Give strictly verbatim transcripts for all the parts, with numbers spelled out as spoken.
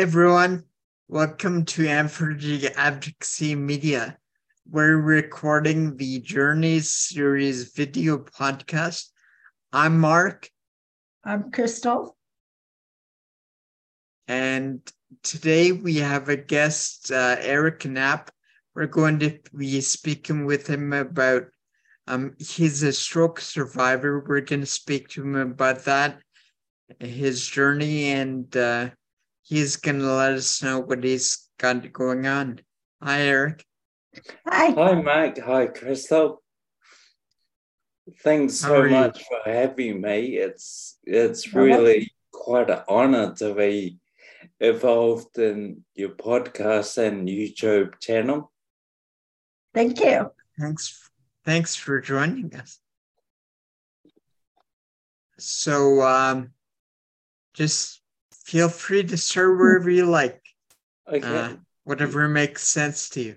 Hi everyone, welcome to M four G Advocacy Media. We're recording the Journey Series video podcast. I'm Mark. I'm Crystal. And today we have a guest, uh, Eric Knapp. We're going to be speaking with him about, um, he's a stroke survivor. We're going to speak to him about that, his journey, and uh, he's going to let us know what he's got going on. Hi, Eric. Hi. Hi, Mike. Hi, Crystal. Thanks so much for having me. It's it's really quite an honor to be involved in your podcast and YouTube channel. Thank you. Thanks, thanks for joining us. So um, just... feel free to start wherever you like, okay. uh, whatever makes sense to you.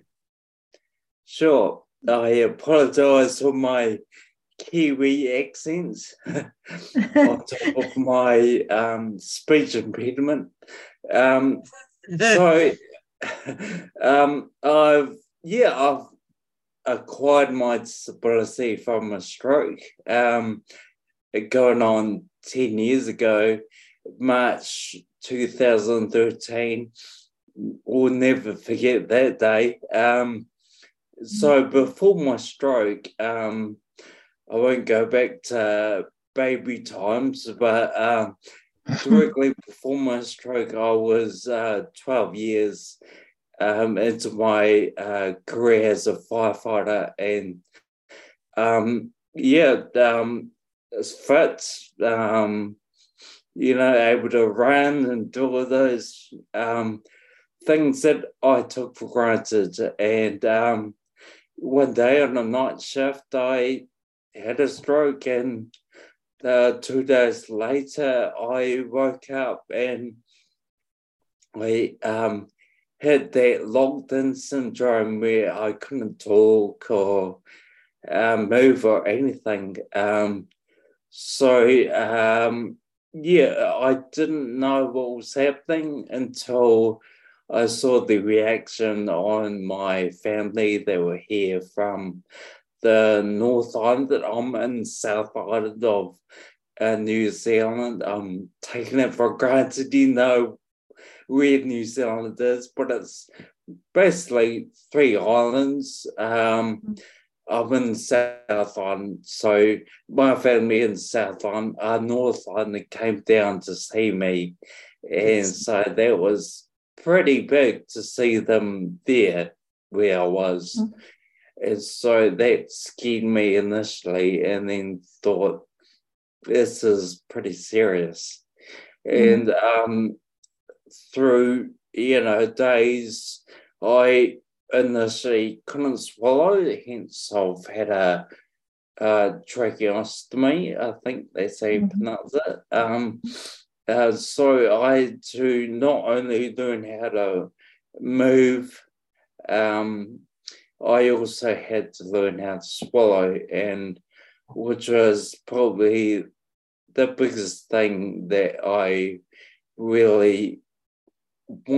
Sure. I apologize for my Kiwi accents on top of my um, speech impediment. Um, so, um, I've, yeah, I've acquired my disability from a stroke um, going on ten years ago. March twenty thirteen, we'll never forget that day. Um, so before my stroke, um, I won't go back to baby times, but uh, directly before my stroke, I was uh, twelve years um, into my uh, career as a firefighter, and um, yeah, um, it's fit. Um, you know, able to run and do all those um, things that I took for granted. And um, one day on a night shift, I had a stroke, and uh, two days later, I woke up and I um, had that locked-in syndrome where I couldn't talk or uh, move or anything. Um, so... Um, Yeah, I didn't know what was happening until I saw the reaction on my family. They were here from the North Island. I'm in South Island of uh, New Zealand. I'm taking it for granted, you know, where New Zealand is, but it's basically three islands. Um, I'm in South Island, so my family in South Island, uh, North Island, came down to see me, and so that was pretty big to see them there where I was, mm-hmm. and so that scared me initially, and then thought, this is pretty serious, mm-hmm. and um, through, you know, days, I... initially couldn't swallow, hence I've had a, a tracheostomy, I think that's how you pronounce it. Um, uh, so I had to not only learn how to move, um, I also had to learn how to swallow, and which was probably the biggest thing that I really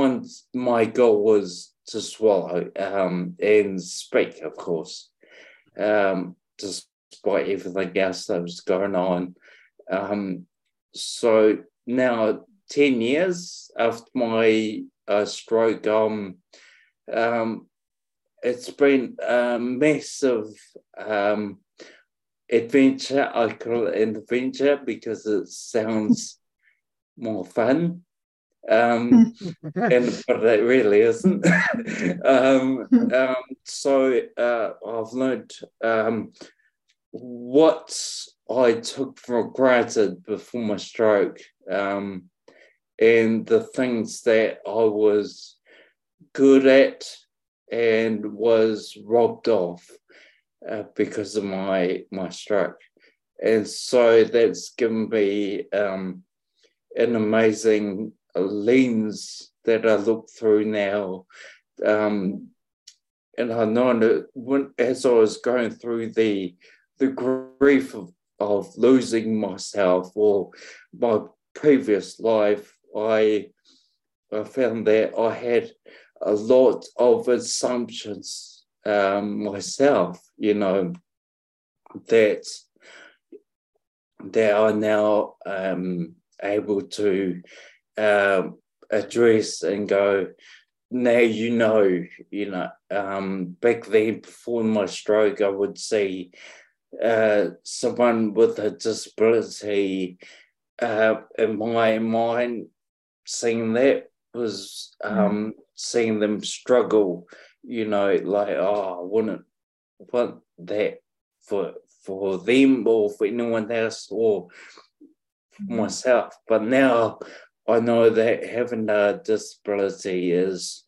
once my goal was to swallow um, and speak, of course, um, despite everything else that was going on. Um, so now, ten years after my uh, stroke, um, um, it's been a massive um, adventure. I call it an adventure because it sounds more fun. Um, and but that really isn't. um, um, so uh, I've learned um, what I took for granted before my stroke, um, and the things that I was good at and was robbed off uh, because of my my stroke, and so that's given me um, an amazing lens that I look through now, um, and I know when, as I was going through the the grief of, of losing myself or my previous life, I I found that I had a lot of assumptions um, myself, you know, that, that are now um, able to um, address and go, now you know, you know, um, back then before my stroke, I would see uh, someone with a disability uh, in my mind, seeing that was um, mm. seeing them struggle, you know, like, oh, I wouldn't want that for for them or for anyone else or for mm. myself. But now I know that having a disability is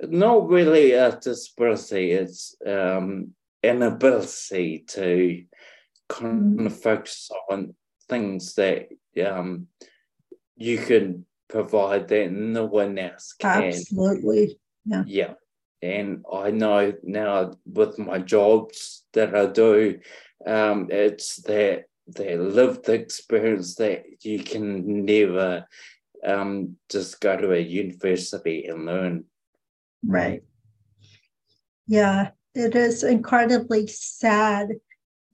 not really a disability, it's um, an ability to kind mm. of focus on things that um, you can provide that no one else can. Absolutely, yeah. Yeah, and I know now with my jobs that I do, um, it's that, that lived experience that you can never um, just go to a university and learn. Right. Yeah, it is incredibly sad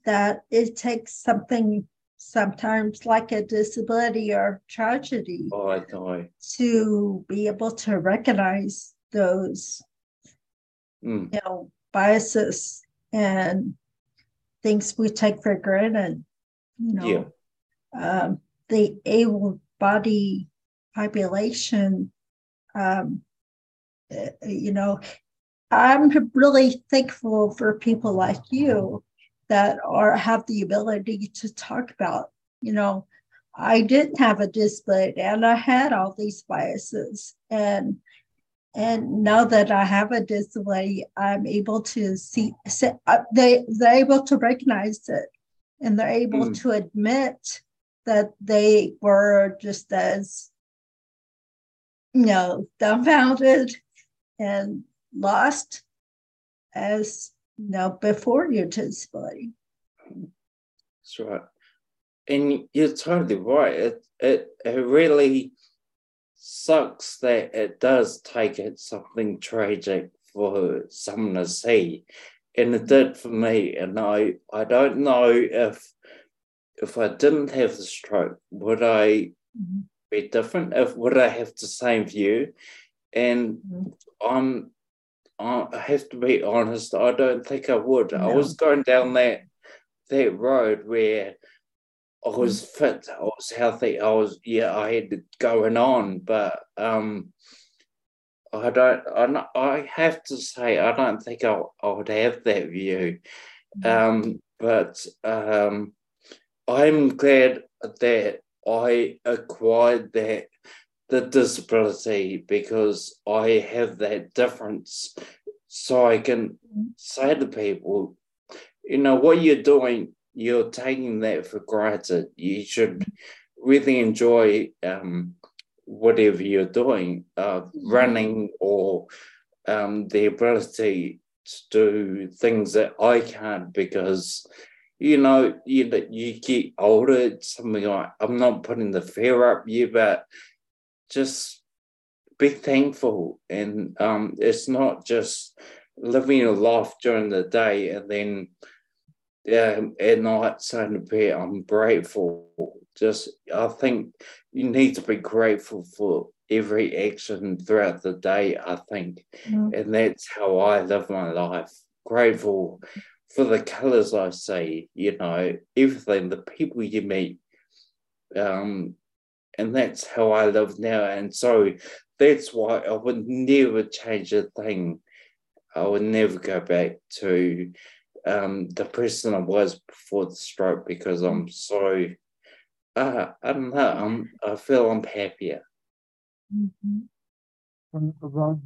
that it takes something sometimes like a disability or tragedy oh, I know. to be able to recognize those mm. you know, biases and things we take for granted. You know, yeah. um, the able-bodied population, um, you know, I'm really thankful for people like you that are have the ability to talk about, you know, I didn't have a disability and I had all these biases. And and now that I have a disability, I'm able to see, see uh, they, they're able to recognize it and they're able mm. to admit that they were just as, you know, dumbfounded and lost as now, before your disability. That's right. And you're totally right. It, it it really sucks that it does take it something tragic for someone to see. And it did for me. And I, I don't know if if I didn't have the stroke, would I mm-hmm. be different? If would I have the same view? And mm-hmm. I'm I have to be honest, I don't think I would. No. I was going down that that road where I was mm. fit, I was healthy, I was, yeah, I had it going on, but um, I don't, I, not, I have to say, I don't think I, I would have that view. Mm. Um, but um, I'm glad that I acquired that the disability because I have that difference, so I can say to people, you know, what you're doing, you're taking that for granted. You should really enjoy um, whatever you're doing, uh, running or um, the ability to do things that I can't because, you know, you, you get older, it's something like, I'm not putting the fear up you, but just be thankful, and um, it's not just living your life during the day and then um, at night saying to be, I'm grateful. Just, I think you need to be grateful for every action throughout the day, I think, mm-hmm. and that's how I live my life. Grateful for the colours I see, you know, everything, the people you meet. Um, And that's how I live now. And so that's why I would never change a thing. I would never go back to um, the person I was before the stroke because I'm so, uh, I don't know, I'm, I feel I'm happier. Mm-hmm. Well,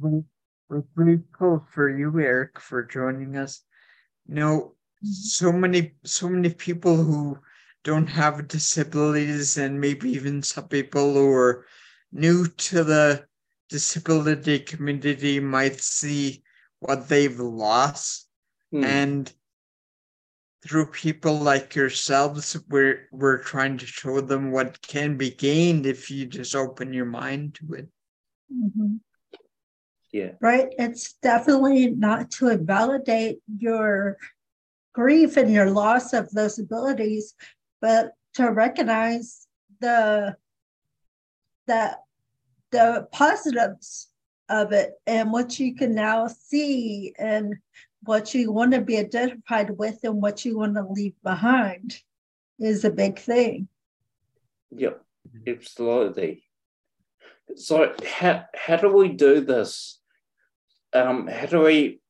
we're grateful for you, Eric, for joining us. You know, so many, so many people who don't have disabilities, and maybe even some people who are new to the disability community might see what they've lost. Mm. And through people like yourselves, we're, we're trying to show them what can be gained if you just open your mind to it. Mm-hmm. Yeah. Right? It's definitely not to invalidate your grief and your loss of those abilities, but to recognize the the, the positives of it and what you can now see and what you want to be identified with and what you want to leave behind is a big thing. Yeah, absolutely. So how, how do we do this? Um, how do we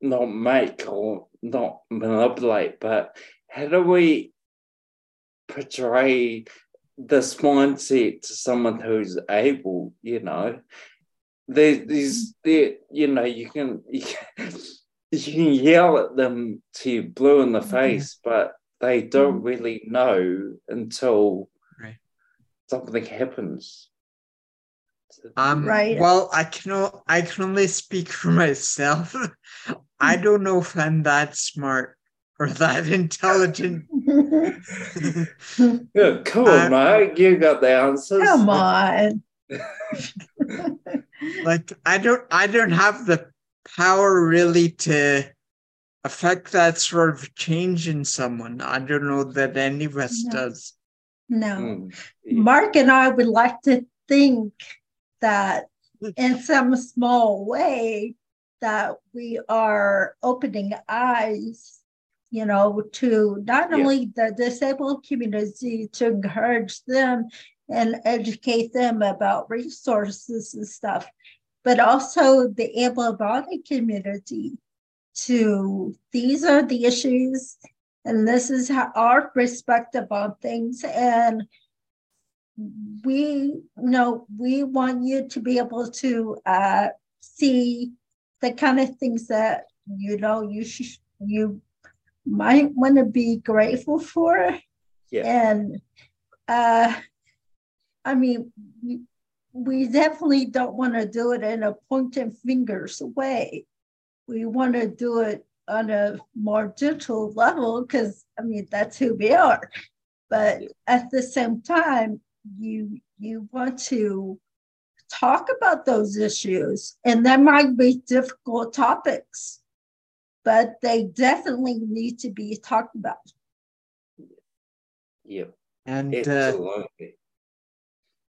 not make or not manipulate, but how do we portray this mindset to someone who's able, you know? There, there's, there, you know, you can, you can you can yell at them to you blue in the face, mm-hmm. but they don't mm-hmm. really know until right. something happens. Um, right. Well, I can, I can only speak for myself. I don't know if I'm that smart or that intelligent. Yeah, cool, um, mate. You got the answers. Come on. Like I don't, I don't have the power really to affect that sort of change in someone. I don't know that any of us no. does. No. Mm. Mark and I would like to think that in some small way that we are opening eyes, you know, to not only yeah. the disabled community, to encourage them and educate them about resources and stuff, but also the able-bodied community to these are the issues and this is how our perspective on things, and we you know we want you to be able to uh, see the kind of things that you know you sh- you might want to be grateful for, yeah. and uh, I mean we, we definitely don't want to do it in a pointing fingers way. We want to do it on a more gentle level because I mean that's who we are. But yeah. at the same time, you you want to talk about those issues, and that might be difficult topics, but they definitely need to be talked about. Yeah, and it's uh,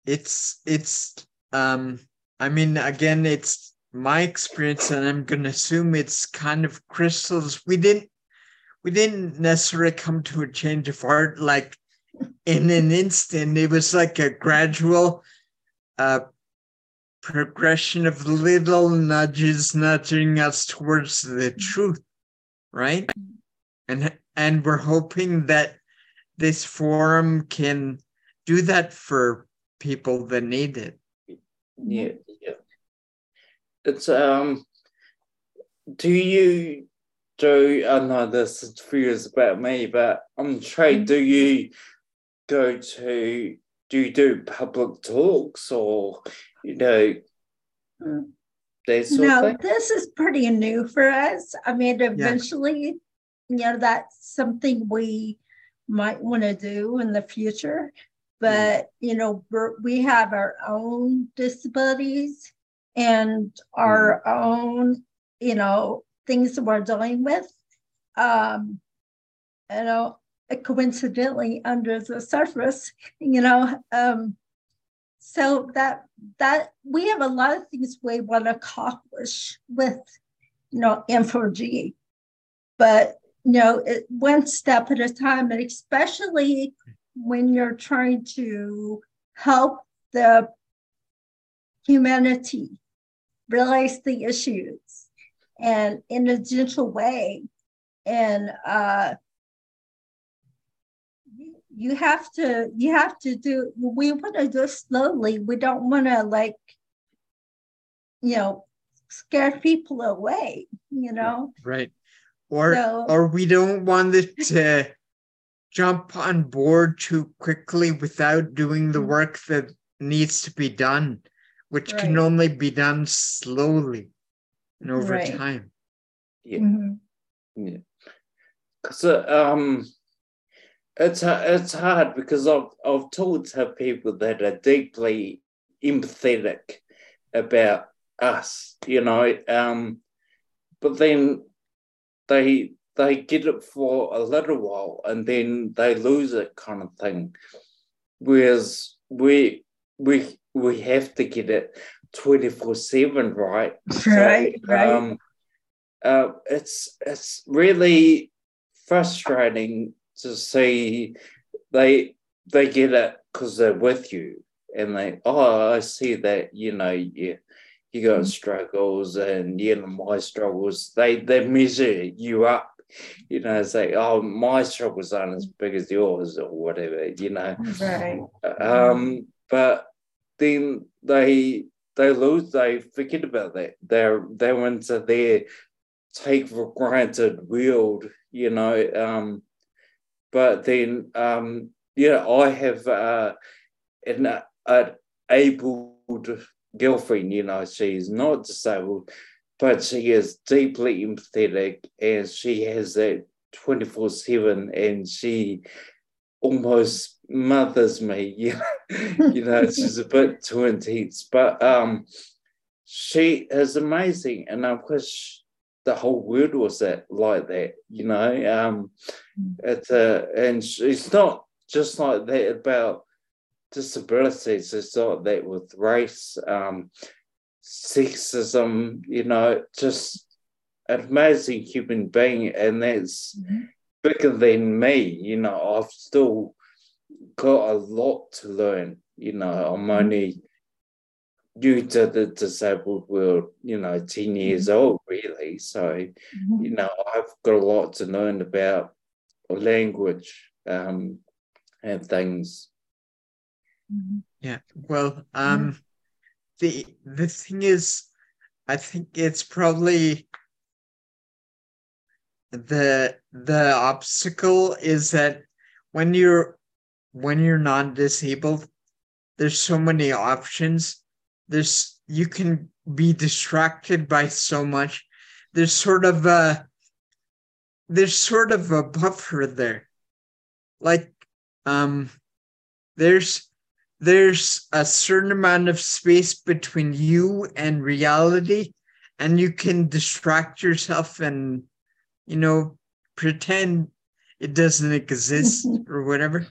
it's it's um. I mean, again, it's my experience, and I'm going to assume it's kind of crystals. We didn't we didn't necessarily come to a change of heart like in an instant. It was like a gradual uh, progression of little nudges nudging us towards the truth, right? And and we're hoping that this forum can do that for people that need it. Yeah, yeah. It's um. Do you do? I know this is fears about me, but I'm trying. Do you? Go to, do you do public talks or, you know, that sort of thing? No, this is pretty new for us. I mean, eventually, yeah. you know, that's something we might want to do in the future. But, yeah. you know, we're, we have our own disabilities and our yeah. own, you know, things that we're dealing with. Um, you know, coincidentally under the surface, you know, um, so that that we have a lot of things we want to accomplish with, you know, M four G, but, you know, it, one step at a time, and especially when you're trying to help the humanity realize the issues and in a gentle way, and, uh, You have to, you have to do, we want to do it slowly. We don't want to like, you know, scare people away, you know? Right. Or, so, or we don't want it to jump on board too quickly without doing the work that needs to be done, which right. can only be done slowly and over right. time. Yeah. Mm-hmm. Yeah. Because, uh, um, It's it's hard because I've I've talked to people that are deeply empathetic about us, you know. Um, but then they they get it for a little while and then they lose it, kind of thing. Whereas we we we have to get it twenty-four seven, right? Right, so, right. Um, uh, it's it's really frustrating to see they they get it because they're with you and they, oh, I see that, you know, you you got struggles and, you know, my struggles, they they measure you up, you know, say, oh, my struggles aren't as big as yours or whatever, you know. Right. Um, but then they they lose, they forget about that. They're, they're into their take for granted world, you know. Um, but then, um, yeah, I have uh, an, an abled girlfriend, you know. She's not disabled, but she is deeply empathetic and she has that twenty-four seven and she almost mothers me, you know. You know, she's a bit too intense, but um, she is amazing and I wish the whole world was that, like that, you know. Um, it's a, and she's not just like that about disabilities, it's not that with race, um, sexism, you know, just an amazing human being, and that's mm-hmm. bigger than me, you know. I've still got a lot to learn, you know. I'm only new to the disabled world, you know, ten years mm-hmm. old, really. So, mm-hmm. you know, I've got a lot to learn about language um, and things. Yeah, well, um, the the thing is, I think it's probably the the obstacle is that when you're when you're not disabled, there's so many options. There's you can be distracted by so much. There's sort of a there's sort of a buffer there, like um, there's. There's a certain amount of space between you and reality, and you can distract yourself and, you know, pretend it doesn't exist or whatever.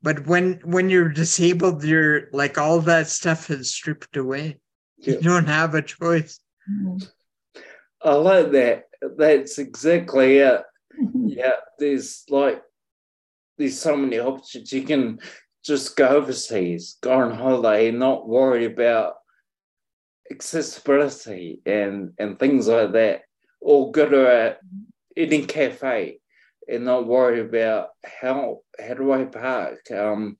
But when when you're disabled, you're like, all that stuff is stripped away. Yeah. You don't have a choice. I like that. That's exactly it. Yeah, there's like, there's so many options. You can just go overseas, go on holiday, not worry about accessibility and, and things like that, or go to a eating cafe and not worry about how how do I park, um,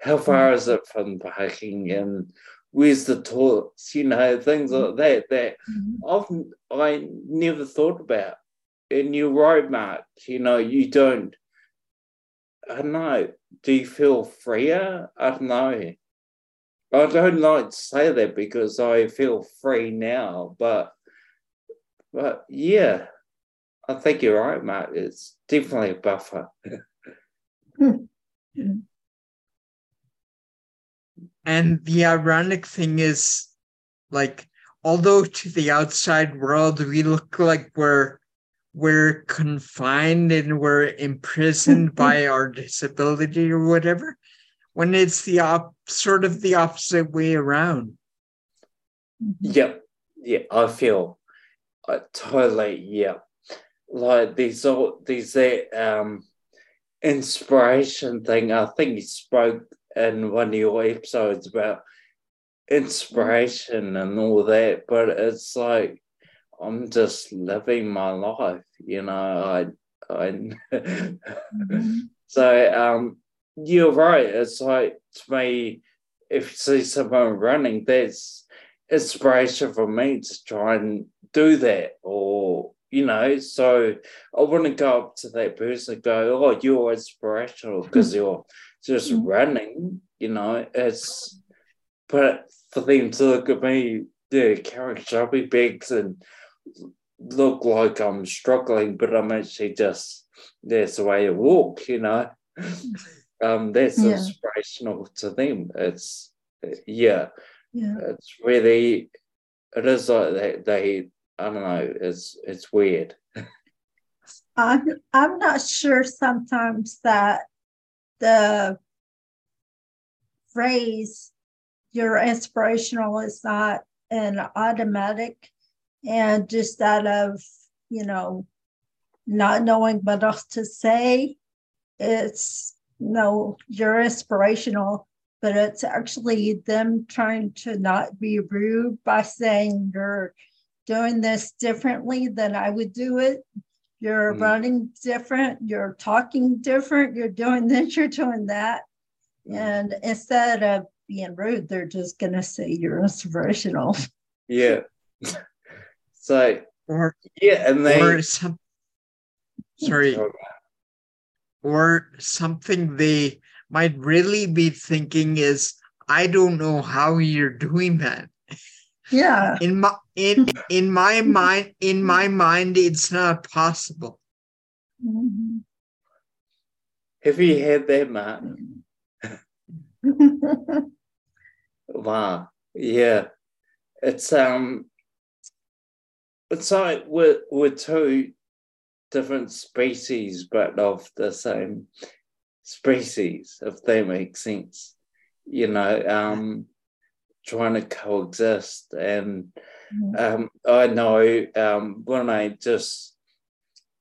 how far is it from parking, and where's the toilets, you know, things like that, that often I never thought about. And you're right, Mark, you know, you don't, I don't know, do you feel freer? I don't know. I don't like to say that because I feel free now, but but yeah, I think you're right, Mark. It's definitely a buffer. And the ironic thing is, like, although to the outside world we look like we're we're confined and we're imprisoned by our disability or whatever, when it's the op- sort of the opposite way around. Yep. Yeah, I feel I totally, yeah. Like there's, all, there's that um, inspiration thing. I think you spoke in one of your episodes about inspiration and all that, but it's like, I'm just living my life, you know. I, I mm-hmm. So um, you're right. It's like, to me, if you see someone running, that's inspiration for me to try and do that, or, you know. So I wouldn't go up to that person and go, "Oh, you're inspirational because you're just mm-hmm. running," you know. It's, but for them to look at me, yeah, carrying shopping bags and look like I'm struggling, but I'm actually just, that's the way I walk, you know. Um, that's yeah. inspirational to them. It's, yeah, yeah, it's really it is like they, they I don't know, it's it's weird. I'm, I'm not sure sometimes that the phrase "you're inspirational" is not an automatic, and just out of, you know, not knowing what else to say, it's no, you're inspirational, but it's actually them trying to not be rude by saying you're doing this differently than I would do it. You're mm. running different, you're talking different, you're doing this, you're doing that. Mm. And instead of being rude, they're just going to say you're inspirational. Yeah. So, or, yeah, and they... Or some, sorry. Or something they might really be thinking is, I don't know how you're doing that. Yeah. In my in in my mind, in my mind, it's not possible. Mm-hmm. Have you had that, Mark? Wow. Yeah. It's um it's like we're we're two different species, but of the same species, if they make sense. You know, um trying to coexist. And um, I know um, when I just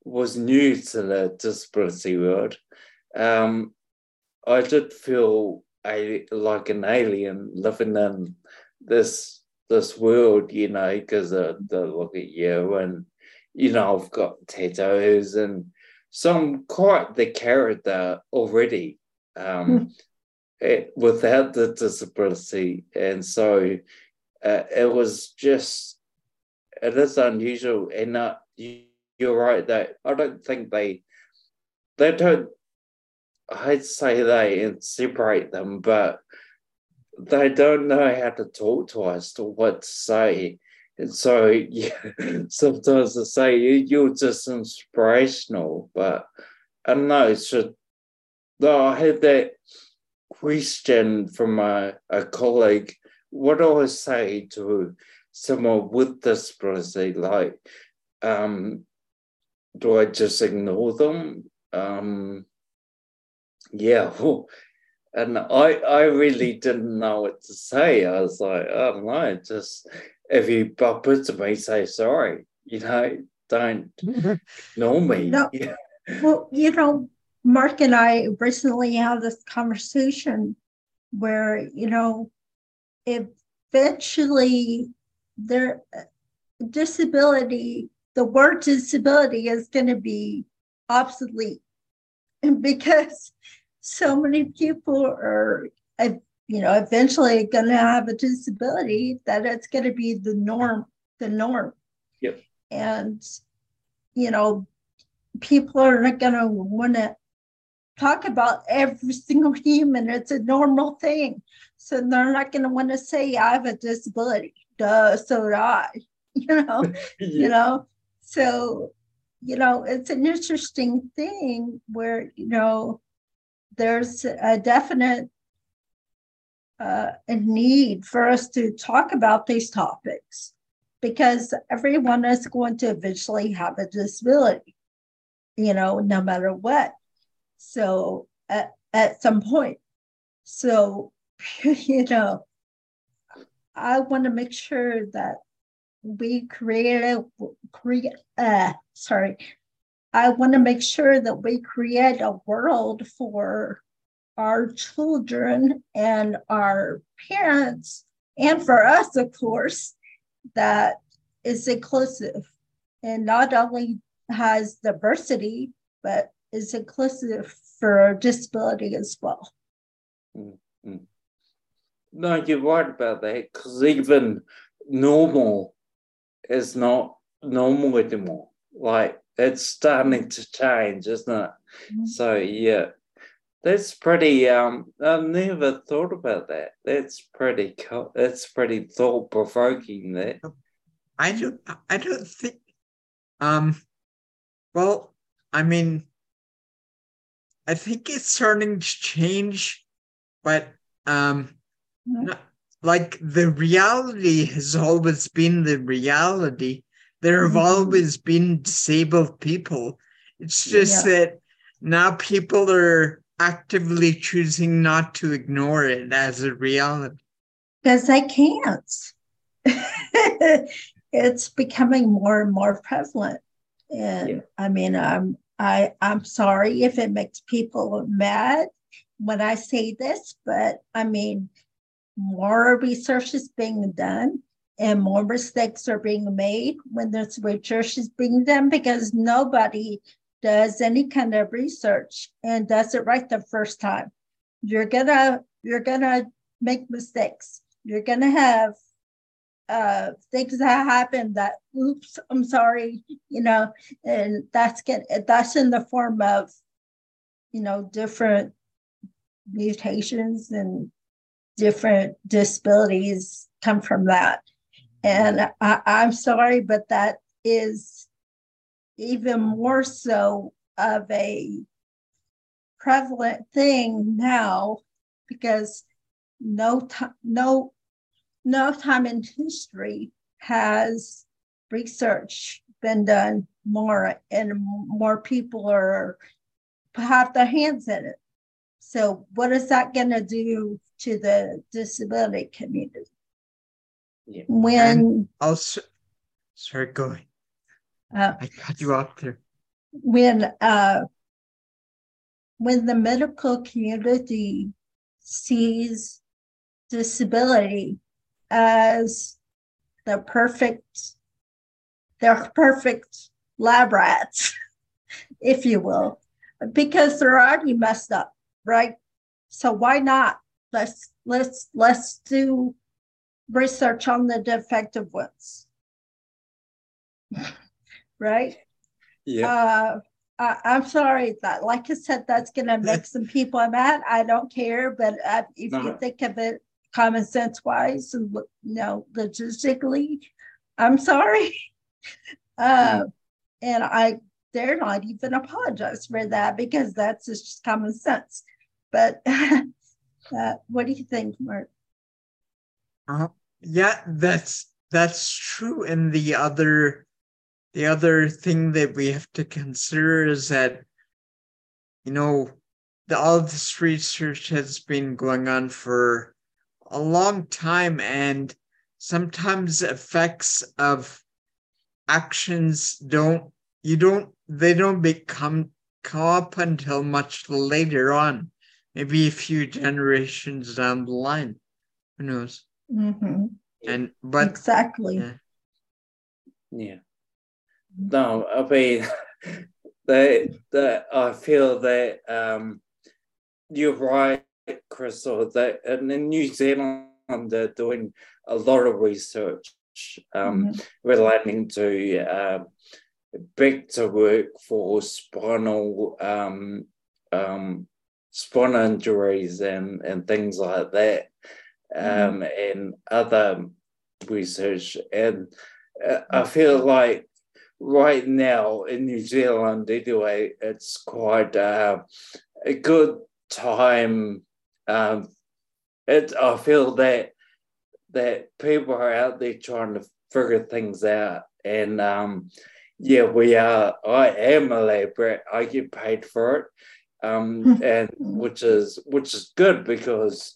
was new to the disability world, um, I did feel a, like an alien living in this this world, you know, because they look at you and, you know, I've got tattoos and so I'm quite the character already. Um without the disability, and so uh, it was just, it is unusual. And uh, you, you're right that I don't think they they don't I'd say they and separate them, but they don't know how to talk to us or what to say. And so yeah, sometimes they say you're just inspirational, but I don't know, should no, I had that question from a, a colleague, what do I say to someone with disability? Like, um, do I just ignore them? Um, yeah, and I, I really didn't know what to say. I was like, I don't know, just if you bump into me, say sorry, you know, don't ignore me. No. Yeah. Well, you know, Mark and I recently had this conversation where, you know, eventually their disability, the word disability is going to be obsolete. And because so many people are, you know, eventually going to have a disability, that it's going to be the norm, the norm. Yep. And, you know, people are not going to want to talk about every single human. It's a normal thing. So they're not going to want to say, I have a disability. Duh, so do I, you know, yeah. you know. So, you know, it's an interesting thing where, you know, there's a definite uh, a need for us to talk about these topics because everyone is going to eventually have a disability, you know, no matter what. So at, at some point, so, you know, I want to make sure that we create, create uh, sorry, I want to make sure that we create a world for our children and our parents and for us, of course, that is inclusive and not only has diversity, but is inclusive for disability as well. Mm-hmm. No, you're right about that, because even normal is not normal anymore. Like, it's starting to change, isn't it? Mm-hmm. So, yeah, that's pretty, um, I never thought about that. That's pretty, co- that's pretty thought-provoking there. I don't, I don't think, um, well, I mean, I think it's starting to change, but um, yeah. not, like the reality has always been the reality. There have always been disabled people. It's just yeah. that now people are actively choosing not to ignore it as a reality. Because they can't. It's becoming more and more prevalent. And yeah. I mean, I'm, I, I'm sorry if it makes people mad when I say this, but I mean, more research is being done and more mistakes are being made when this research is being done, because nobody does any kind of research and does it right the first time. You're gonna, you're gonna make mistakes. You're gonna have uh, things that happen that, oops, I'm sorry, you know, and that's get that's in the form of, you know, different mutations and different disabilities come from that. And I, I'm sorry, but that is even more so of a prevalent thing now, because no time, no, no time in history has research been done more, and more people are have their hands in it. So what is that going to do to the disability community? Yeah. When and also, sorry, go ahead. Uh, I cut you off there. When uh, when the medical community sees disability as the perfect, the perfect lab rats, if you will, because they're already messed up, right? So why not? Let's let's let's do research on the defective ones, right? Yeah. Uh, I, I'm sorry that, like I said, that's going to make some people mad. I don't care, but uh, if uh-huh. you think of it common sense wise and you know logistically, I'm sorry, uh, mm. and I dare not even apologize for that, because that's just common sense. But Uh, what do you think, Mark? Uh, yeah, that's that's true. And the other, the other thing that we have to consider is that, you know, the, all this research has been going on for a long time, and sometimes effects of actions don't you don't they don't become come up until much later on. Maybe a few generations down the line, who knows? Mm-hmm. And but exactly, yeah. yeah. No, I mean, the the I feel that um, you're right, Crystal. That and in New Zealand, they're doing a lot of research um, mm-hmm. relating to uh, back to work for spinal. Um, um, spinal injuries and, and things like that, um, mm. and other research. And uh, I feel like right now in New Zealand, anyway, it's quite uh, a good time. Um, it, I feel that that people are out there trying to figure things out. And um, yeah, we are. I am a lab rat. I get paid for it. Um, and which is which is good, because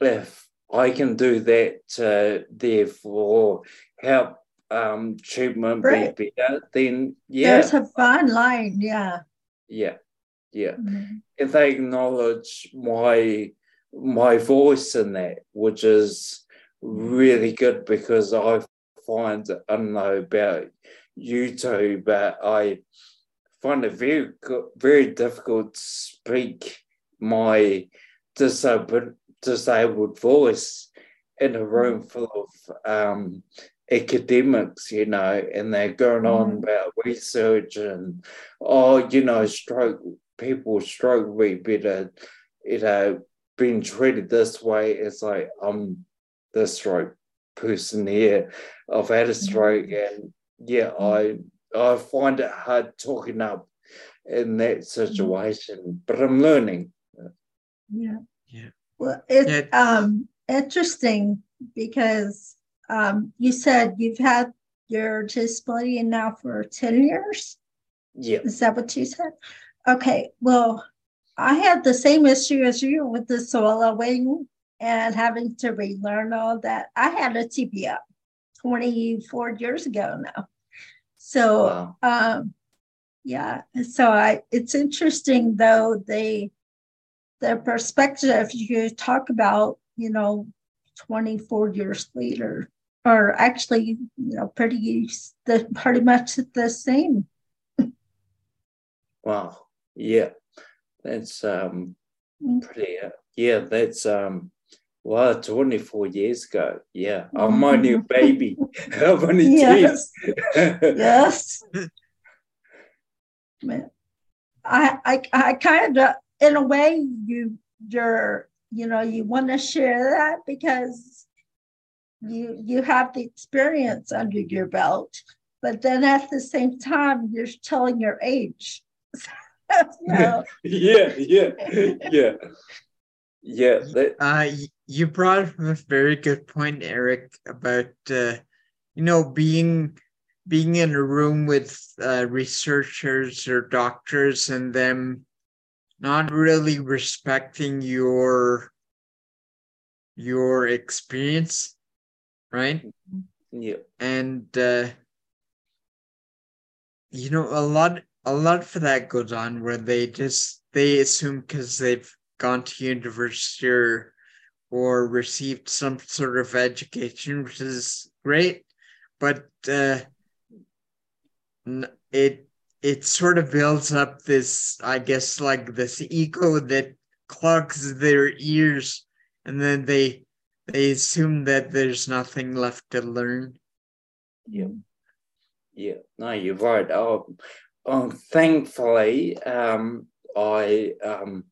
if I can do that to therefore help um, treatment right. be better, then yeah, there's a fine line, yeah, yeah, yeah. Mm-hmm. If they acknowledge my my voice in that, which is really good, because I find I don't know about you two, but I. find it very very difficult to speak my disabled, disabled voice in a room full of um, academics, you know, and they're going on mm. about research and, oh, you know, stroke, people stroke way better, you know, being treated this way. It's like, I'm the stroke person here. I've had a stroke and, yeah, I... I find it hard talking up in that situation, but I'm learning. Yeah. Yeah. Well, it's, yeah. um, interesting because um, you said you've had your disability now for ten years. Yeah. Is that what you said? Okay. Well, I had the same issue as you with the swallowing and having to relearn all that. I had a T B I twenty-four years ago now. So, wow. um, yeah. So I, it's interesting though, the, the perspective you talk about, you know, twenty-four years later, are actually, you know, pretty, the, pretty much the same. Wow. Yeah. That's um, pretty, uh, yeah, that's, um, wow, twenty-four years ago. Yeah. Mm-hmm. I'm my new baby. I'm only yes. Yes. Man. I, I, I kind of, in a way, you, you're, you know, you want to share that because you, you have the experience under your belt, but then at the same time, you're telling your age. Yeah, yeah, yeah, yeah, yeah. That... Uh, you brought up a very good point, Eric, about uh, you know being being in a room with uh, researchers or doctors and them not really respecting your your experience, right? Yeah, and uh, you know a lot. A lot for that goes on where they just, they assume because they've gone to university or, or received some sort of education, which is great, but uh, it it sort of builds up this, I guess, like this ego that clogs their ears, and then they they assume that there's nothing left to learn. Yeah, yeah. No, you're right. Oh. Oh, thankfully, um, I um,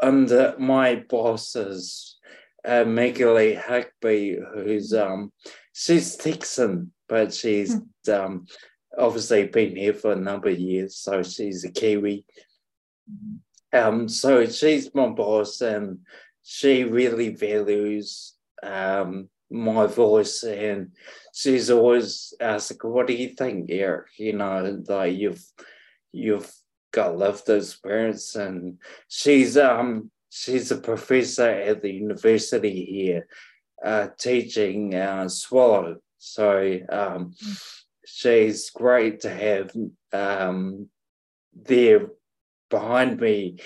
under my bosses, uh, Maggie-Lee Huckby, who's um, she's Texan, but she's um, obviously been here for a number of years, so she's a Kiwi. Um, so she's my boss, and she really values um, my voice, and she's always asked, what do you think, Eric? You know, like you've you've got lived experience, and she's um she's a professor at the university here, uh, teaching uh, swallow. So um, she's great to have um there behind me,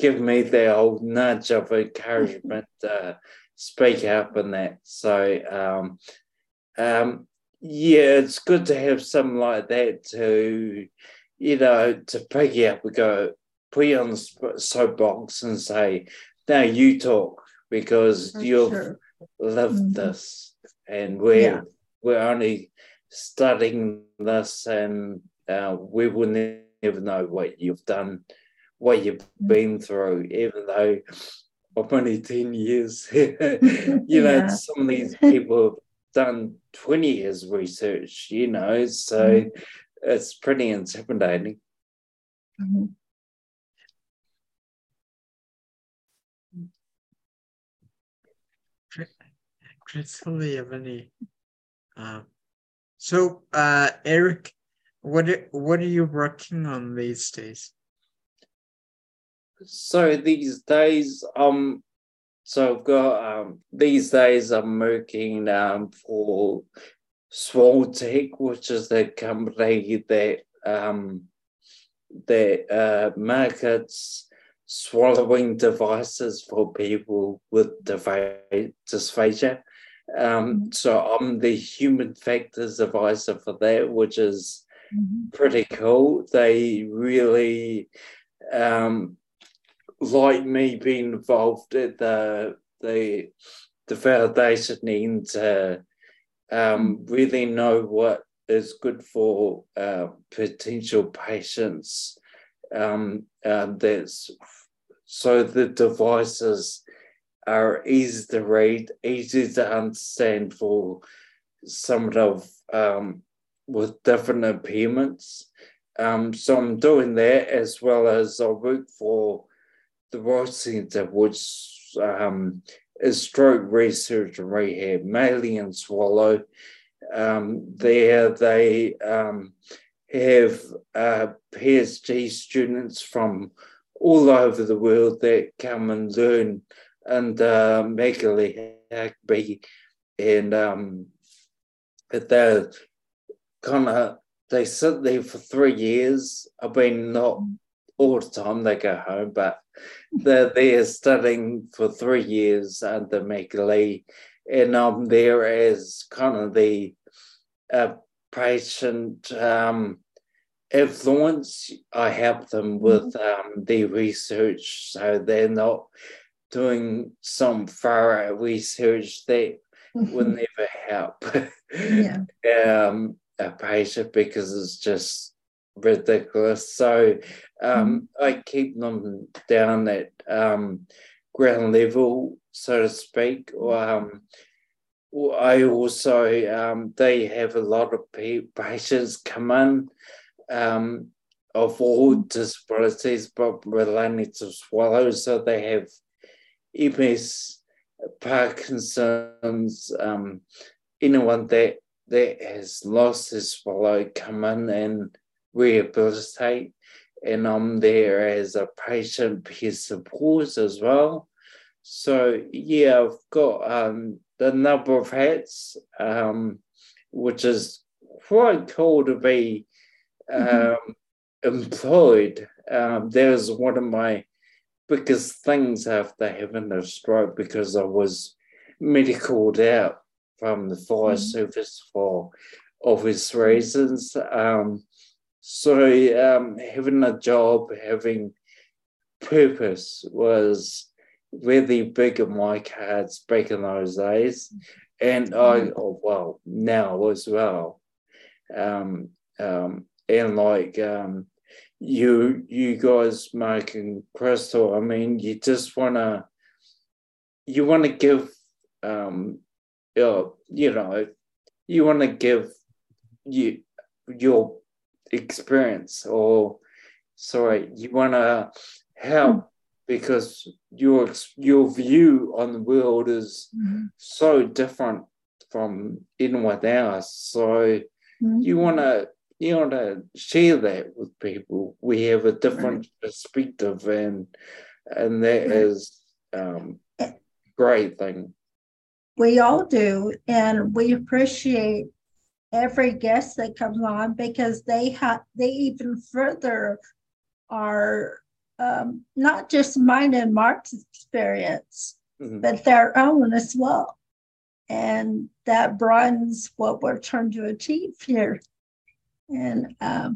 give me the old nudge of encouragement. Uh, speak up and that. So, um, um, yeah, it's good to have something like that to, you know, to pick you up and go, put you on the soapbox and say, now you talk because For you've sure. lived mm-hmm. this, and we're, yeah. we're only studying this, and uh, we will never know what you've done, what you've mm-hmm. been through, even though... Of only ten years. You know, yeah. some of these people have done twenty years research, you know, so mm-hmm. it's pretty intimidating. Mm-hmm. Crystal, you have any? Um, so, uh, Eric, what are, what are you working on these days? So these days, um, so I've got um, these days I'm working um for Swallowtech, which is the company that um that uh, markets swallowing devices for people with dysphagia. Um, so I'm the human factors advisor for that, which is mm-hmm. pretty cool. They really um. Like me being involved at the the the foundation need to um, really know what is good for uh, potential patients. Um, uh, that's so the devices are easy to read, easy to understand for someone of um, with different impairments. Um, so I'm doing that, as well as I work for The Royal Centre, which um, is stroke research and rehab, mainly in Swallow. Um, there they um, have uh, PhD students from all over the world that come and learn under Maggie-Lee Huckby, and um, they're kind of, they sit there for three years. I mean, not all the time, they go home, but they're there studying for three years under Maggie-Lee, and I'm there as kind of the uh, patient um, influence. I help them with um, their research, so they're not doing some thorough research that will never help yeah. um, a patient, because it's just ridiculous. So um, mm-hmm. I keep them down at um, ground level, so to speak. Um, I also, um, they have a lot of patients come in um, of all disabilities, but related to Swallow, so they have M S, Parkinson's, um, anyone that, that has lost his swallow, come in and rehabilitate. And I'm there as a patient peer support as well. So, yeah, I've got um, the number of hats, um, which is quite cool to be um, mm-hmm. employed. Um, that was one of my because things after having a stroke, because I was medicaled out from the fire mm. service for obvious reasons. Um, so um, having a job, having purpose was really big in my cards back in those days. And mm. I, oh, well, now as well. Um, um, and like... Um, You you guys, Mark and Crystal, I mean, you just wanna you wanna give um you know you wanna give you your experience or sorry you wanna help mm. because your your view on the world is mm. so different from anyone else. So mm. you wanna. You want to share that with people. We have a different right. perspective, and and that right. is um, a great thing. We all do, and we appreciate every guest that comes on, because they have they even further are um, not just mine and Mark's experience, mm-hmm. but their own as well, and that broadens what we're trying to achieve here. And um,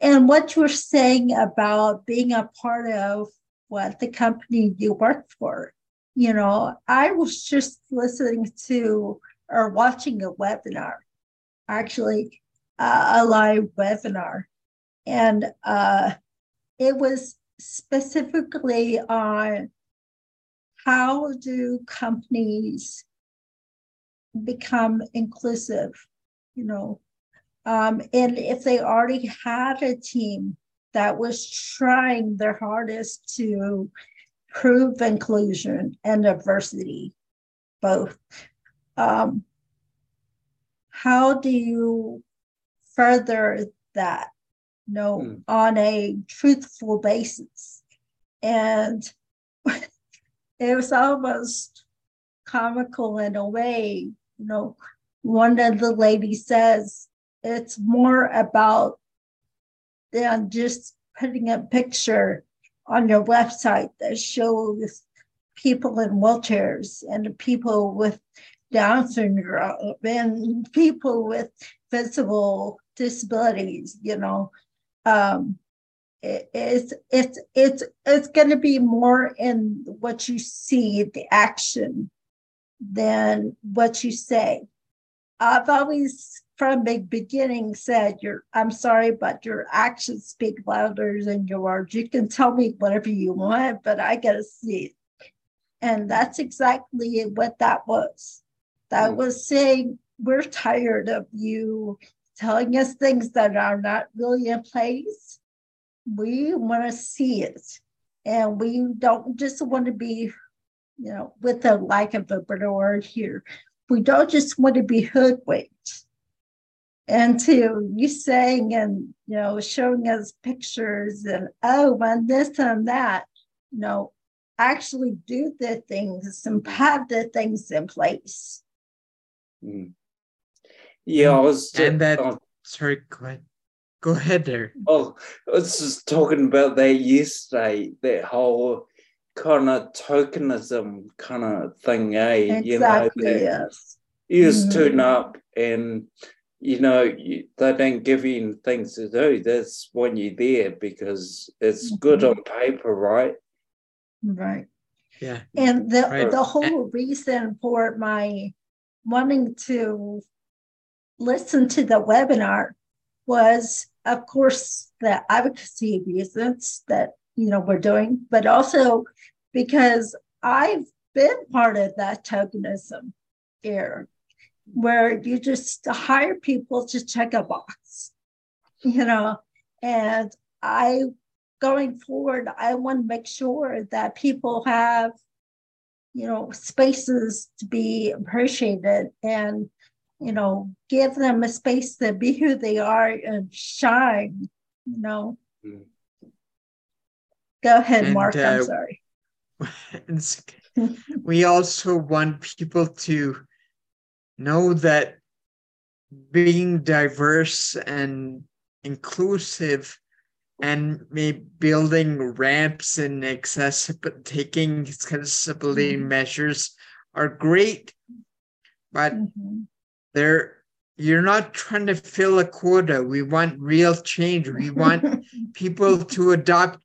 and what you're saying about being a part of what the company you work for, you know, I was just listening to or watching a webinar, actually uh, a live webinar, and uh, it was specifically on how do companies become inclusive, you know. Um, and if they already had a team that was trying their hardest to prove inclusion and diversity, both, um, how do you further that, you know, mm. on a truthful basis? And it was almost comical in a way, you know, one of the ladies says, it's more about than just putting a picture on your website that shows people in wheelchairs and people with Down syndrome and people with visible disabilities. You know, um, it, it's it's it's it's going to be more in what you see, the action, than what you say. I've always. From the beginning said, "Your I'm sorry, but your actions speak louder than your words. You can tell me whatever you want, but I got to see it." And that's exactly what that was. That mm. was saying, we're tired of you telling us things that are not really in place. We want to see it. And we don't just want to be you know, with the lack of a better word here. We don't just want to be hoodwinked. And to you saying and, you know, showing us pictures and, oh, and this and that, you know, actually do the things and have the things in place. Mm. Yeah, I was... Just, and that... Oh, sorry, go ahead. Go ahead there. Oh, I was just talking about that yesterday, that whole kind of tokenism kind of thing, eh? Exactly, you know, yes. You just mm-hmm. turn up and... You know, you, they don't give you things to do. That's when you're there because it's mm-hmm. good on paper, right? Right. Yeah. And the right. the whole reason for my wanting to listen to the webinar was, of course, the advocacy reasons that, you know, we're doing, but also because I've been part of that tokenism era, where you just hire people to check a box, you know, and I, going forward, I want to make sure that people have, you know, spaces to be appreciated and, you know, give them a space to be who they are and shine, you know. Mm. Go ahead, and, Mark, uh, I'm sorry. We also want people to know that being diverse and inclusive and maybe building ramps and accessible, taking accessibility mm-hmm. measures are great, but mm-hmm. they're, you're not trying to fill a quota. We want real change. We want people to adopt,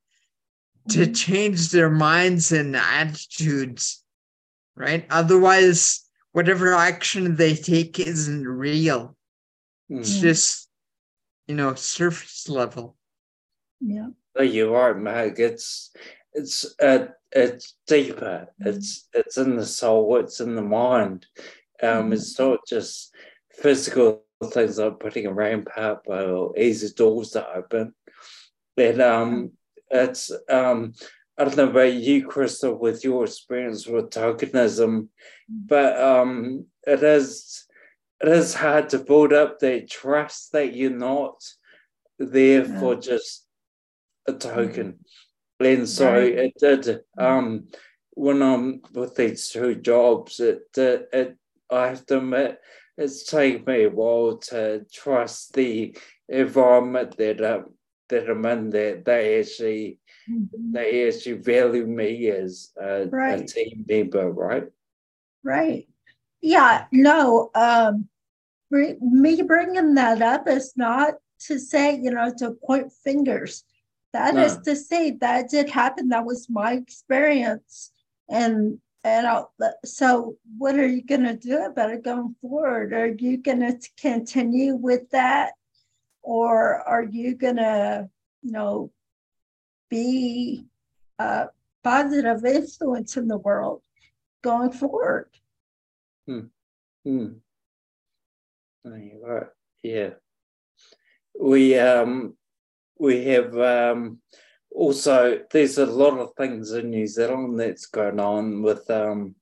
to change their minds and attitudes, right? Otherwise, whatever action they take isn't real. Mm. It's just, you know, surface level. Yeah. Oh, you are, Mag. It's it's uh, it's deeper. Mm. It's it's in the soul. It's in the mind. Um, mm. It's not just physical things like putting a ramp up or easy doors to open. But um, it's um. I don't know about you, Crystal, with your experience with tokenism, but um, it is it is hard to build up that trust that you're not there yeah. for just a token. Mm. And so right. it did. Um, when I'm with these two jobs, it, it, it I have to admit it's taken me a while to trust the environment that I, that I'm in, that they actually. Mm-hmm. They actually value me as a, right. a team member, right? Right. Yeah, no, um, me bringing that up is not to say, you know, to point fingers. That no. is to say that did happen. That was my experience. And and I'll, so what are you going to do about it going forward? Are you going to continue with that? Or are you going to, you know, be a positive influence in the world going forward? Hmm. Hmm. Yeah. We um we have um also there's a lot of things in New Zealand that's going on with um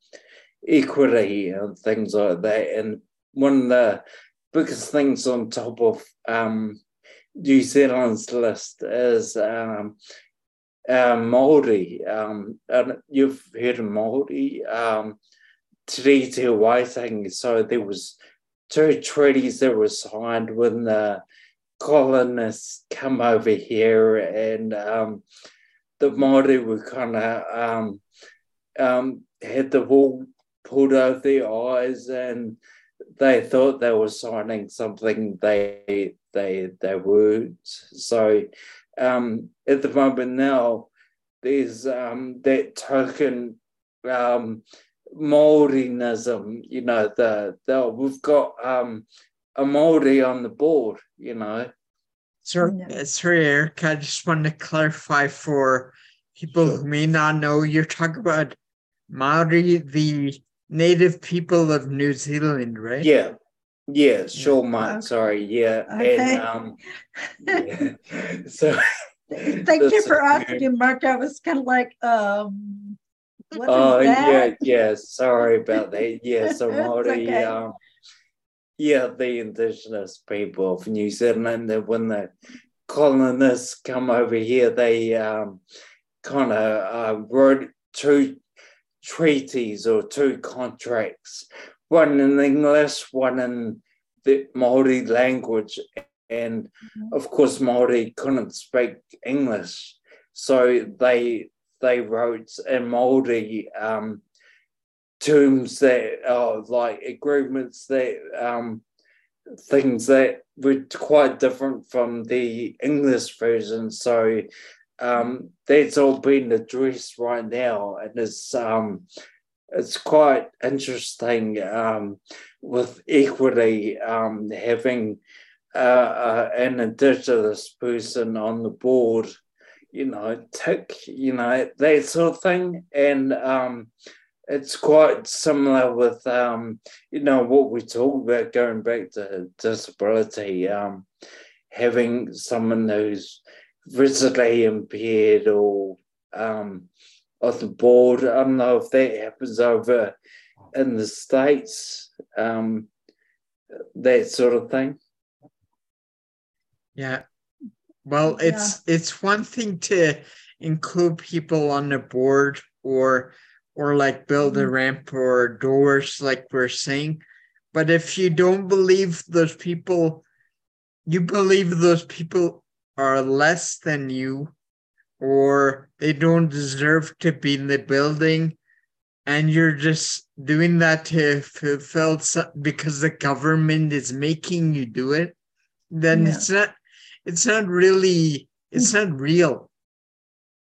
equity and things like that. And one of the biggest things on top of um New Zealand's list is um Uh, Māori, um, and you've heard of Māori, um, Te Tiriti o Waitangi. So there was two treaties that were signed when the colonists come over here, and um, the Māori were kind of um, um, had the wool pulled over their eyes, and they thought they were signing something they they they weren't. So. Um, at the moment now, there's um, that token um, Māorinism, you know, the, the we've got um, a Māori on the board, you know. Sorry, yeah. sorry, Eric, I just want to clarify for people sure. who may not know, you're talking about Māori, the native people of New Zealand, right? Yeah. Yeah, sure, Mark. Okay. Sorry, yeah. Okay. And, um, yeah. So, thank you for asking, Mark. I was kind of like, um, What oh, is that? yeah, yeah. Sorry about that. Yeah, so Māori, okay. um, yeah, the Indigenous people of New Zealand, when the colonists come over here, they um, kind of uh, wrote two treaties or two contracts, one in English, one in the Māori language. And, mm-hmm. of course, Māori couldn't speak English. So they they wrote in Māori um, terms that are like agreements that um, things that were quite different from the English version. So um, that's all being addressed right now, and it's um, it's quite interesting um, with equity um, having uh, uh, an Indigenous person on the board. You know, tick, you know, that sort of thing. And um, it's quite similar with, um, you know, what we talk about going back to disability, um, having someone who's visually impaired or um, off the board. I don't know if that happens over in the States, um, that sort of thing. Yeah. Well, it's yeah. it's one thing to include people on the board or or like build mm-hmm. a ramp or doors like we're saying. But if you don't believe those people, you believe those people are less than you or they don't deserve to be in the building, and you're just doing that to fulfill some, because the government is making you do it, then yeah. it's not. It's not really, it's not real.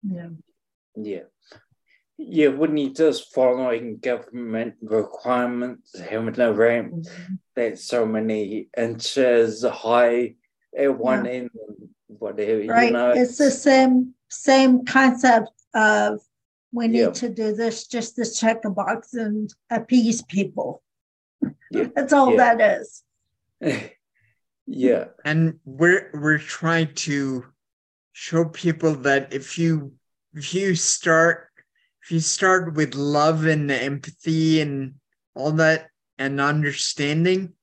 Yeah. Yeah. Yeah, when you're just following government requirements, having a ramp mm-hmm. that's so many inches high at one yeah. end, whatever, right. you know. It's the same, same concept of we need yeah. to do this just to check a box and appease people. Yeah. That's all yeah. that is. Yeah, and we're we're trying to show people that if you if you start if you start with love and empathy and all that and understanding,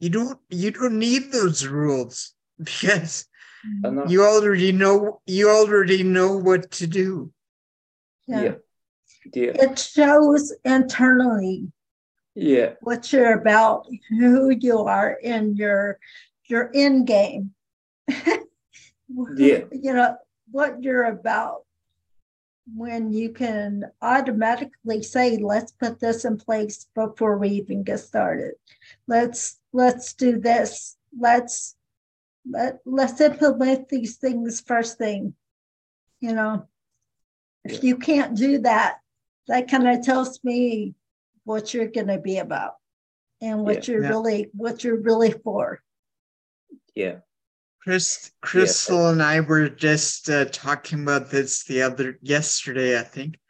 you don't you don't need those rules because you already know you already know what to do. Yeah, yeah. yeah. It shows internally. Yeah, what you're about, who you are in your your end game. yeah, you know what you're about when you can automatically say, "Let's put this in place before we even get started. Let's let's do this. Let's let let's implement these things first thing." You know, yeah. if you can't do that, that kind of tells me what you're going to be about and what yeah, you're yeah. really, what you're really for. Yeah. Chris, Crystal yeah. and I were just uh, talking about this the other, yesterday, I think.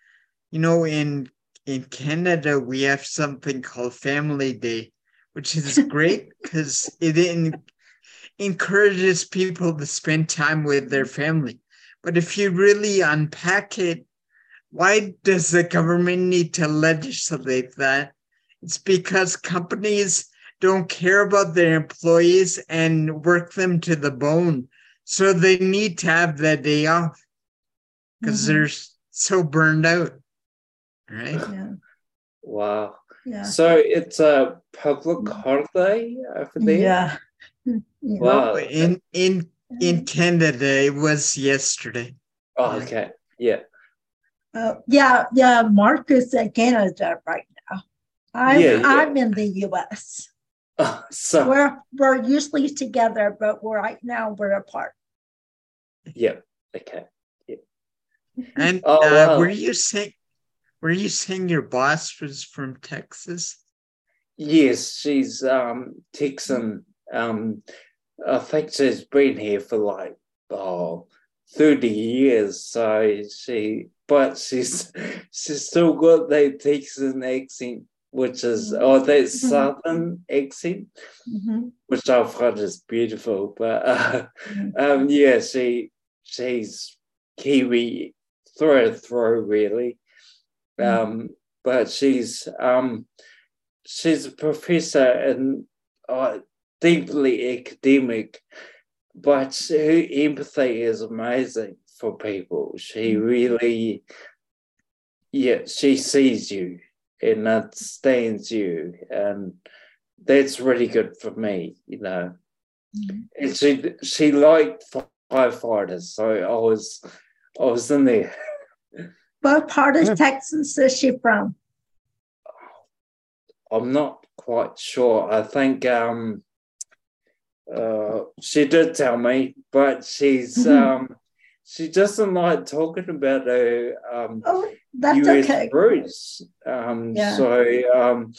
You know, in, in Canada, we have something called Family Day, which is great because it in, encourages people to spend time with their family. But if you really unpack it, why does the government need to legislate that? It's because companies don't care about their employees and work them to the bone. So they need to have that day off because mm-hmm. they're so burned out, right? Yeah. Wow. Yeah. So it's a public holiday over there? Yeah. yeah. Wow. In, in, in Canada, it was yesterday. Oh, okay. Yeah. Uh, yeah, yeah, Mark is in Canada right now. I'm, yeah, yeah. I'm in the U S. Oh, so. We're, we're usually together, but we're, right now we're apart. Yeah, okay. Yeah. And oh, uh, wow. were you saying were you saying your boss was from Texas? Yes, she's um, Texan. Um, I think she's been here for like, oh, thirty years, so she... But she's she's still got that Texan accent, which is oh that Southern accent, mm-hmm. which I find is beautiful. But uh, um, yeah, she she's Kiwi through and through, really. Um, but she's um, she's a professor and uh, deeply academic, but her empathy is amazing for people. She really, yeah, she sees you and understands you, and that's really good for me, you know. Mm. And she she liked firefighters, so I was I was in there. What part of Texas is she from? I'm not quite sure. I think um, uh, she did tell me, but she's mm-hmm. um, she doesn't like talking about her um, oh, that's U S okay. roots. Um, yeah. So um,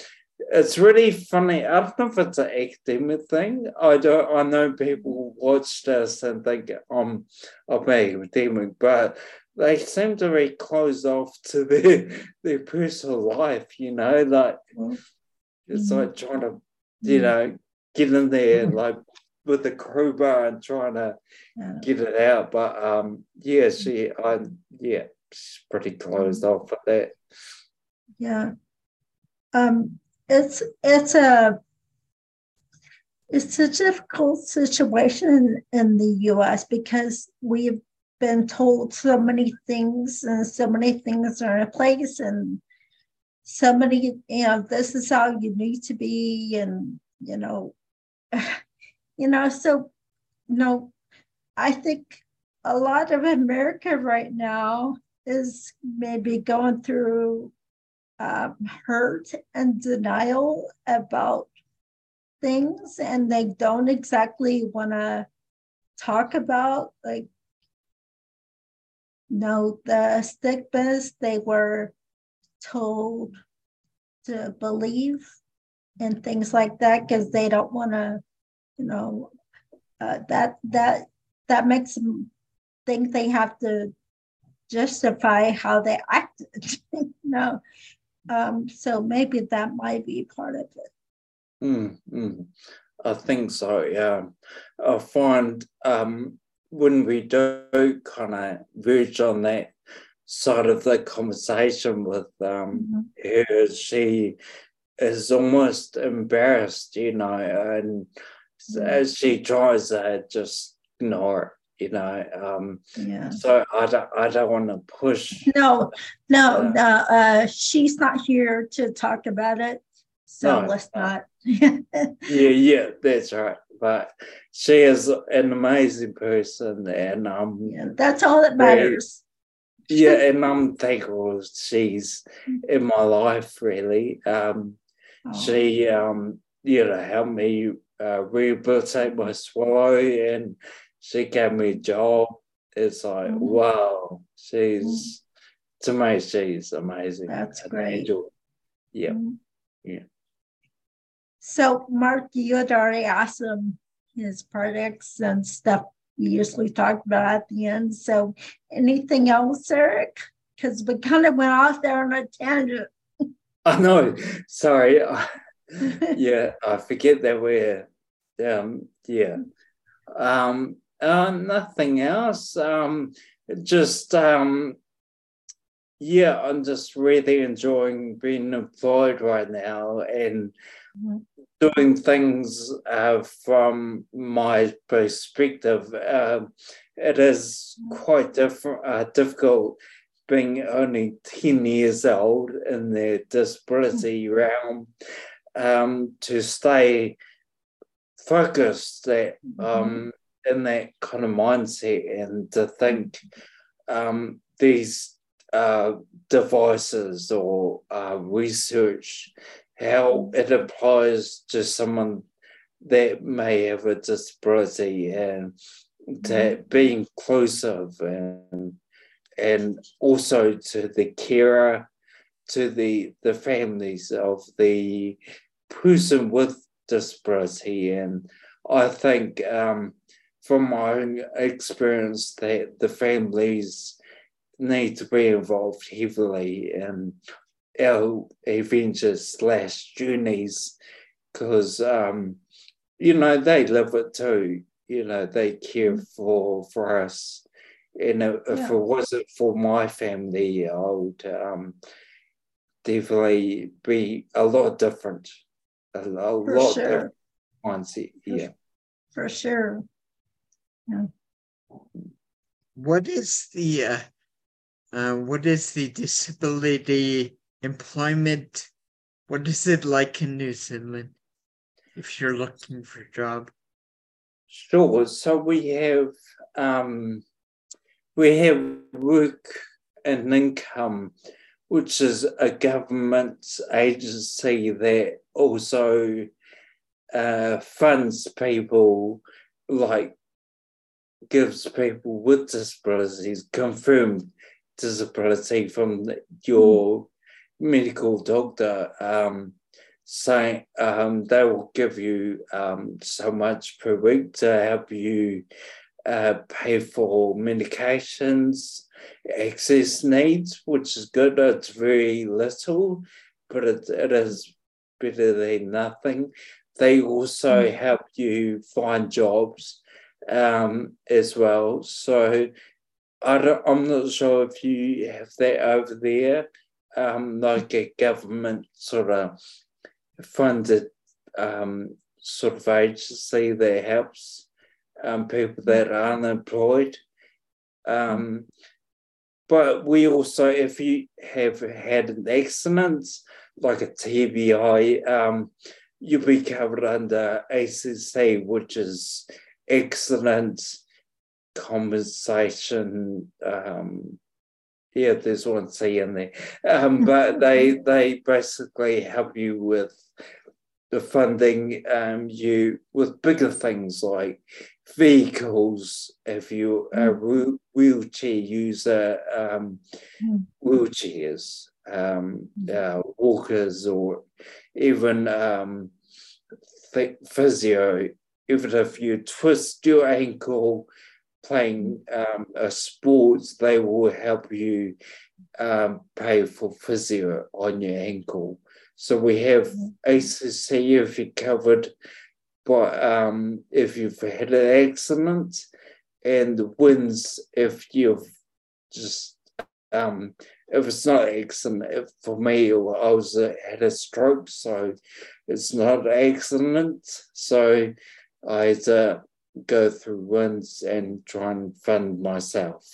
it's really funny. I don't know if it's an academic thing. I don't. I know people watch this and think I'm I'm academic, but they seem to be closed off to their their personal life, you know, like mm-hmm. it's like trying to, you know, get in there mm-hmm. like with the crowbar and trying to yeah. get it out. But um, yeah, she, I, yeah, she's pretty closed off at that. Yeah, um, it's it's a it's a difficult situation in, in the U S because we've been told so many things, and so many things are in place, and so many, you know, this is how you need to be, and you know, you know, so you know, I think a lot of America right now is maybe going through um, hurt and denial about things, and they don't exactly want to talk about, like, no, the stigmas they were told to believe and things like that, because they don't want to, you know, uh, that that that makes them think they have to justify how they acted. You know, um, so maybe that might be part of it. Mm, mm. I think so. Yeah, I find. Um... When we do kind of verge on that side of the conversation with um, mm-hmm. her, she is almost embarrassed, you know, and mm-hmm. she tries to just ignore it, you know. Um, yeah. So I don't, I don't want to push. No, no, uh, no. Uh, she's not here to talk about it, so no, let's not. yeah, yeah, that's right. But she is an amazing person, and um, yeah, that's all that matters. Yeah, and I'm thankful she's in my life. Really, um, oh. she um, you know, helped me uh, rehabilitate my swallow, and she gave me a job. It's like mm-hmm. wow, she's mm-hmm. to me, she's amazing. That's an great. Angel. Yeah, mm-hmm. yeah. So, Mark, you had already asked him his products and stuff we usually talk about at the end. So, anything else, Eric? Because we kind of went off there on a tangent. I know. Sorry. yeah, I forget that we're, um, yeah. Um, uh, nothing else. Um, just, um, yeah, I'm just really enjoying being employed right now, and mm-hmm. doing things uh, from my perspective. Uh, it is quite diff- uh, difficult being only ten years old in the disability mm-hmm. realm um, to stay focused that, um, mm-hmm. in that kind of mindset, and to think um, these uh, devices or uh, research, how it applies to someone that may have a disability, and to be inclusive, and and also to the carer, to the, the families of the person with disability. And I think um, from my own experience that the families need to be involved heavily in our adventures slash journeys, because um, you know, they live it too. You know, they care for for us. And if yeah. it wasn't for my family, I would um, definitely be a lot different. A, a lot sure. different mindset, yeah. For sure. Yeah. What is the uh, uh, what is the disability employment? What is it like in New Zealand if you're looking for a job? Sure. So we have um, we have work and income, which is a government agency that also uh, funds people, like gives people with disabilities, confirmed disability from your medical doctor, um, saying um, they will give you um, so much per week to help you uh, pay for medications, access needs, which is good. It's very little, but it, it is better than nothing. They also mm. help you find jobs um, as well. So I don't, I'm not sure if you have that over there, um, like a government sort of funded um, sort of agency that helps um, people that are unemployed. Um, but we also, if you have had an accident, like a T B I, um, you'll be covered under A C C, which is accident compensation. Um, yeah, there's one C in there. Um, but they they basically help you with the funding, um, you with bigger things like vehicles, if you're a wheelchair user, um, wheelchairs, um, uh, walkers, or even um, th- physio. Even if you twist your ankle playing um, a sport, they will help you um, pay for physio on your ankle. So we have A C C if you're covered, but um, if you've had an accident, and W I N S if you've just um, if it's not an accident. If for me, I was uh, had a stroke, so it's not an accident. So I had to go through W I N S and try and fund myself.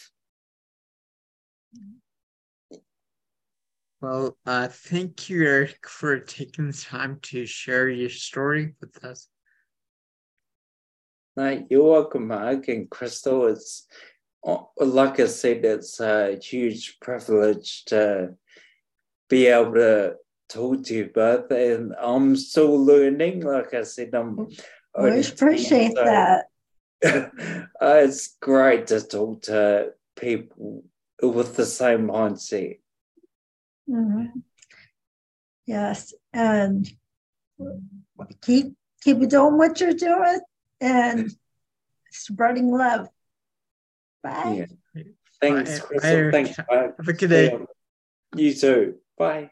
Well, uh, thank you, Eric, for taking the time to share your story with us. No, you're welcome, Mark and Crystal. It's like I said, it's a huge privilege to be able to talk to you both, and I'm still learning. Like I said, I'm. I appreciate so, that. It's great to talk to people with the same mindset. Mm-hmm. Yes, and keep keep doing what you're doing and spreading love. Bye. Yeah. Thanks, Crystal. Thanks. Bye. Have a good day. You too. Bye.